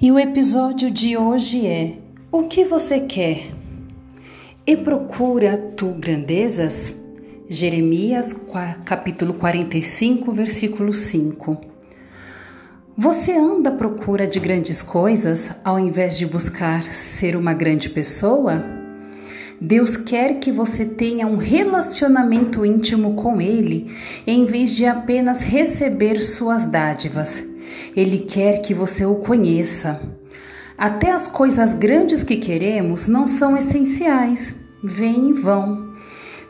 E o episódio de hoje é: o que você quer? E procura tu grandezas? Jeremias capítulo 45, versículo 5. Você anda à procura de grandes coisas ao invés de buscar ser uma grande pessoa? Deus quer que você tenha um relacionamento íntimo com Ele, em vez de apenas receber suas dádivas. Ele quer que você o conheça. Até as coisas grandes que queremos não são essenciais, vêm e vão.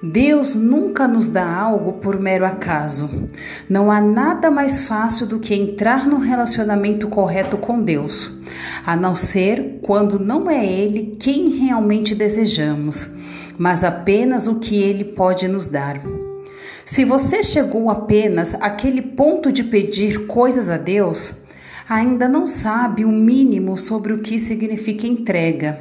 Deus nunca nos dá algo por mero acaso. Não há nada mais fácil do que entrar num relacionamento correto com Deus, a não ser quando não é Ele quem realmente desejamos, mas apenas o que Ele pode nos dar. Se você chegou apenas àquele ponto de pedir coisas a Deus, ainda não sabe o mínimo sobre o que significa entrega.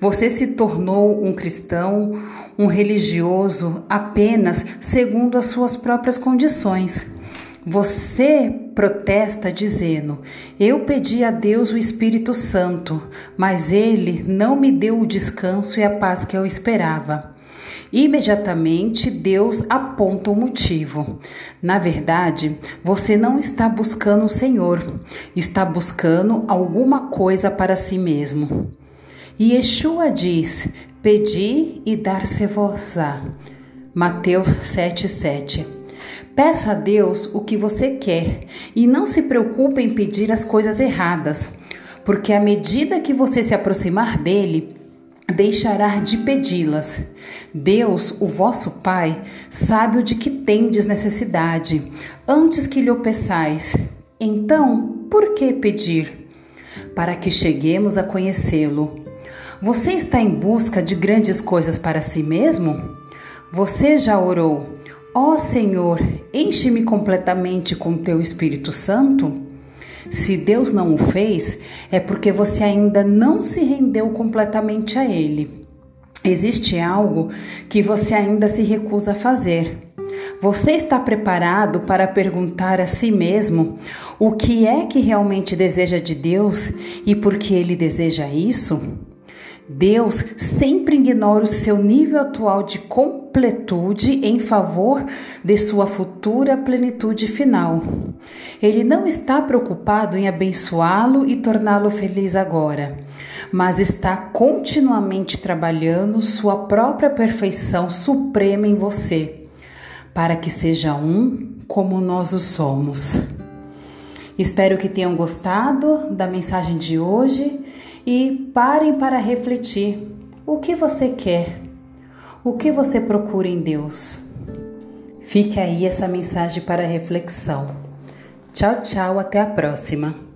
Você se tornou um cristão, um religioso, apenas segundo as suas próprias condições. Você protesta dizendo: eu pedi a Deus o Espírito Santo, mas Ele não me deu o descanso e a paz que eu esperava. Imediatamente Deus aponta o motivo. Na verdade, você não está buscando o Senhor, está buscando alguma coisa para si mesmo. E Yeshua diz: pedi e dar-se-vos-á. Mateus 7,7. Peça a Deus o que você quer e não se preocupe em pedir as coisas erradas, porque à medida que você se aproximar dele, deixará de pedi-las. Deus, o vosso Pai, sabe o de que tendes necessidade, antes que lhe o peçais. Então, por que pedir? Para que cheguemos a conhecê-lo. Você está em busca de grandes coisas para si mesmo? Você já orou: ó Senhor, enche-me completamente com teu Espírito Santo? Se Deus não o fez, é porque você ainda não se rendeu completamente a Ele. Existe algo que você ainda se recusa a fazer. Você está preparado para perguntar a si mesmo o que é que realmente deseja de Deus e por que Ele deseja isso? Deus sempre ignora o seu nível atual de completude em favor de sua futura plenitude final. Ele não está preocupado em abençoá-lo e torná-lo feliz agora, mas está continuamente trabalhando sua própria perfeição suprema em você, para que seja um como nós o somos. Espero que tenham gostado da mensagem de hoje e parem para refletir: o que você quer? O que você procura em Deus? Fique aí essa mensagem para reflexão. Tchau, tchau, até a próxima!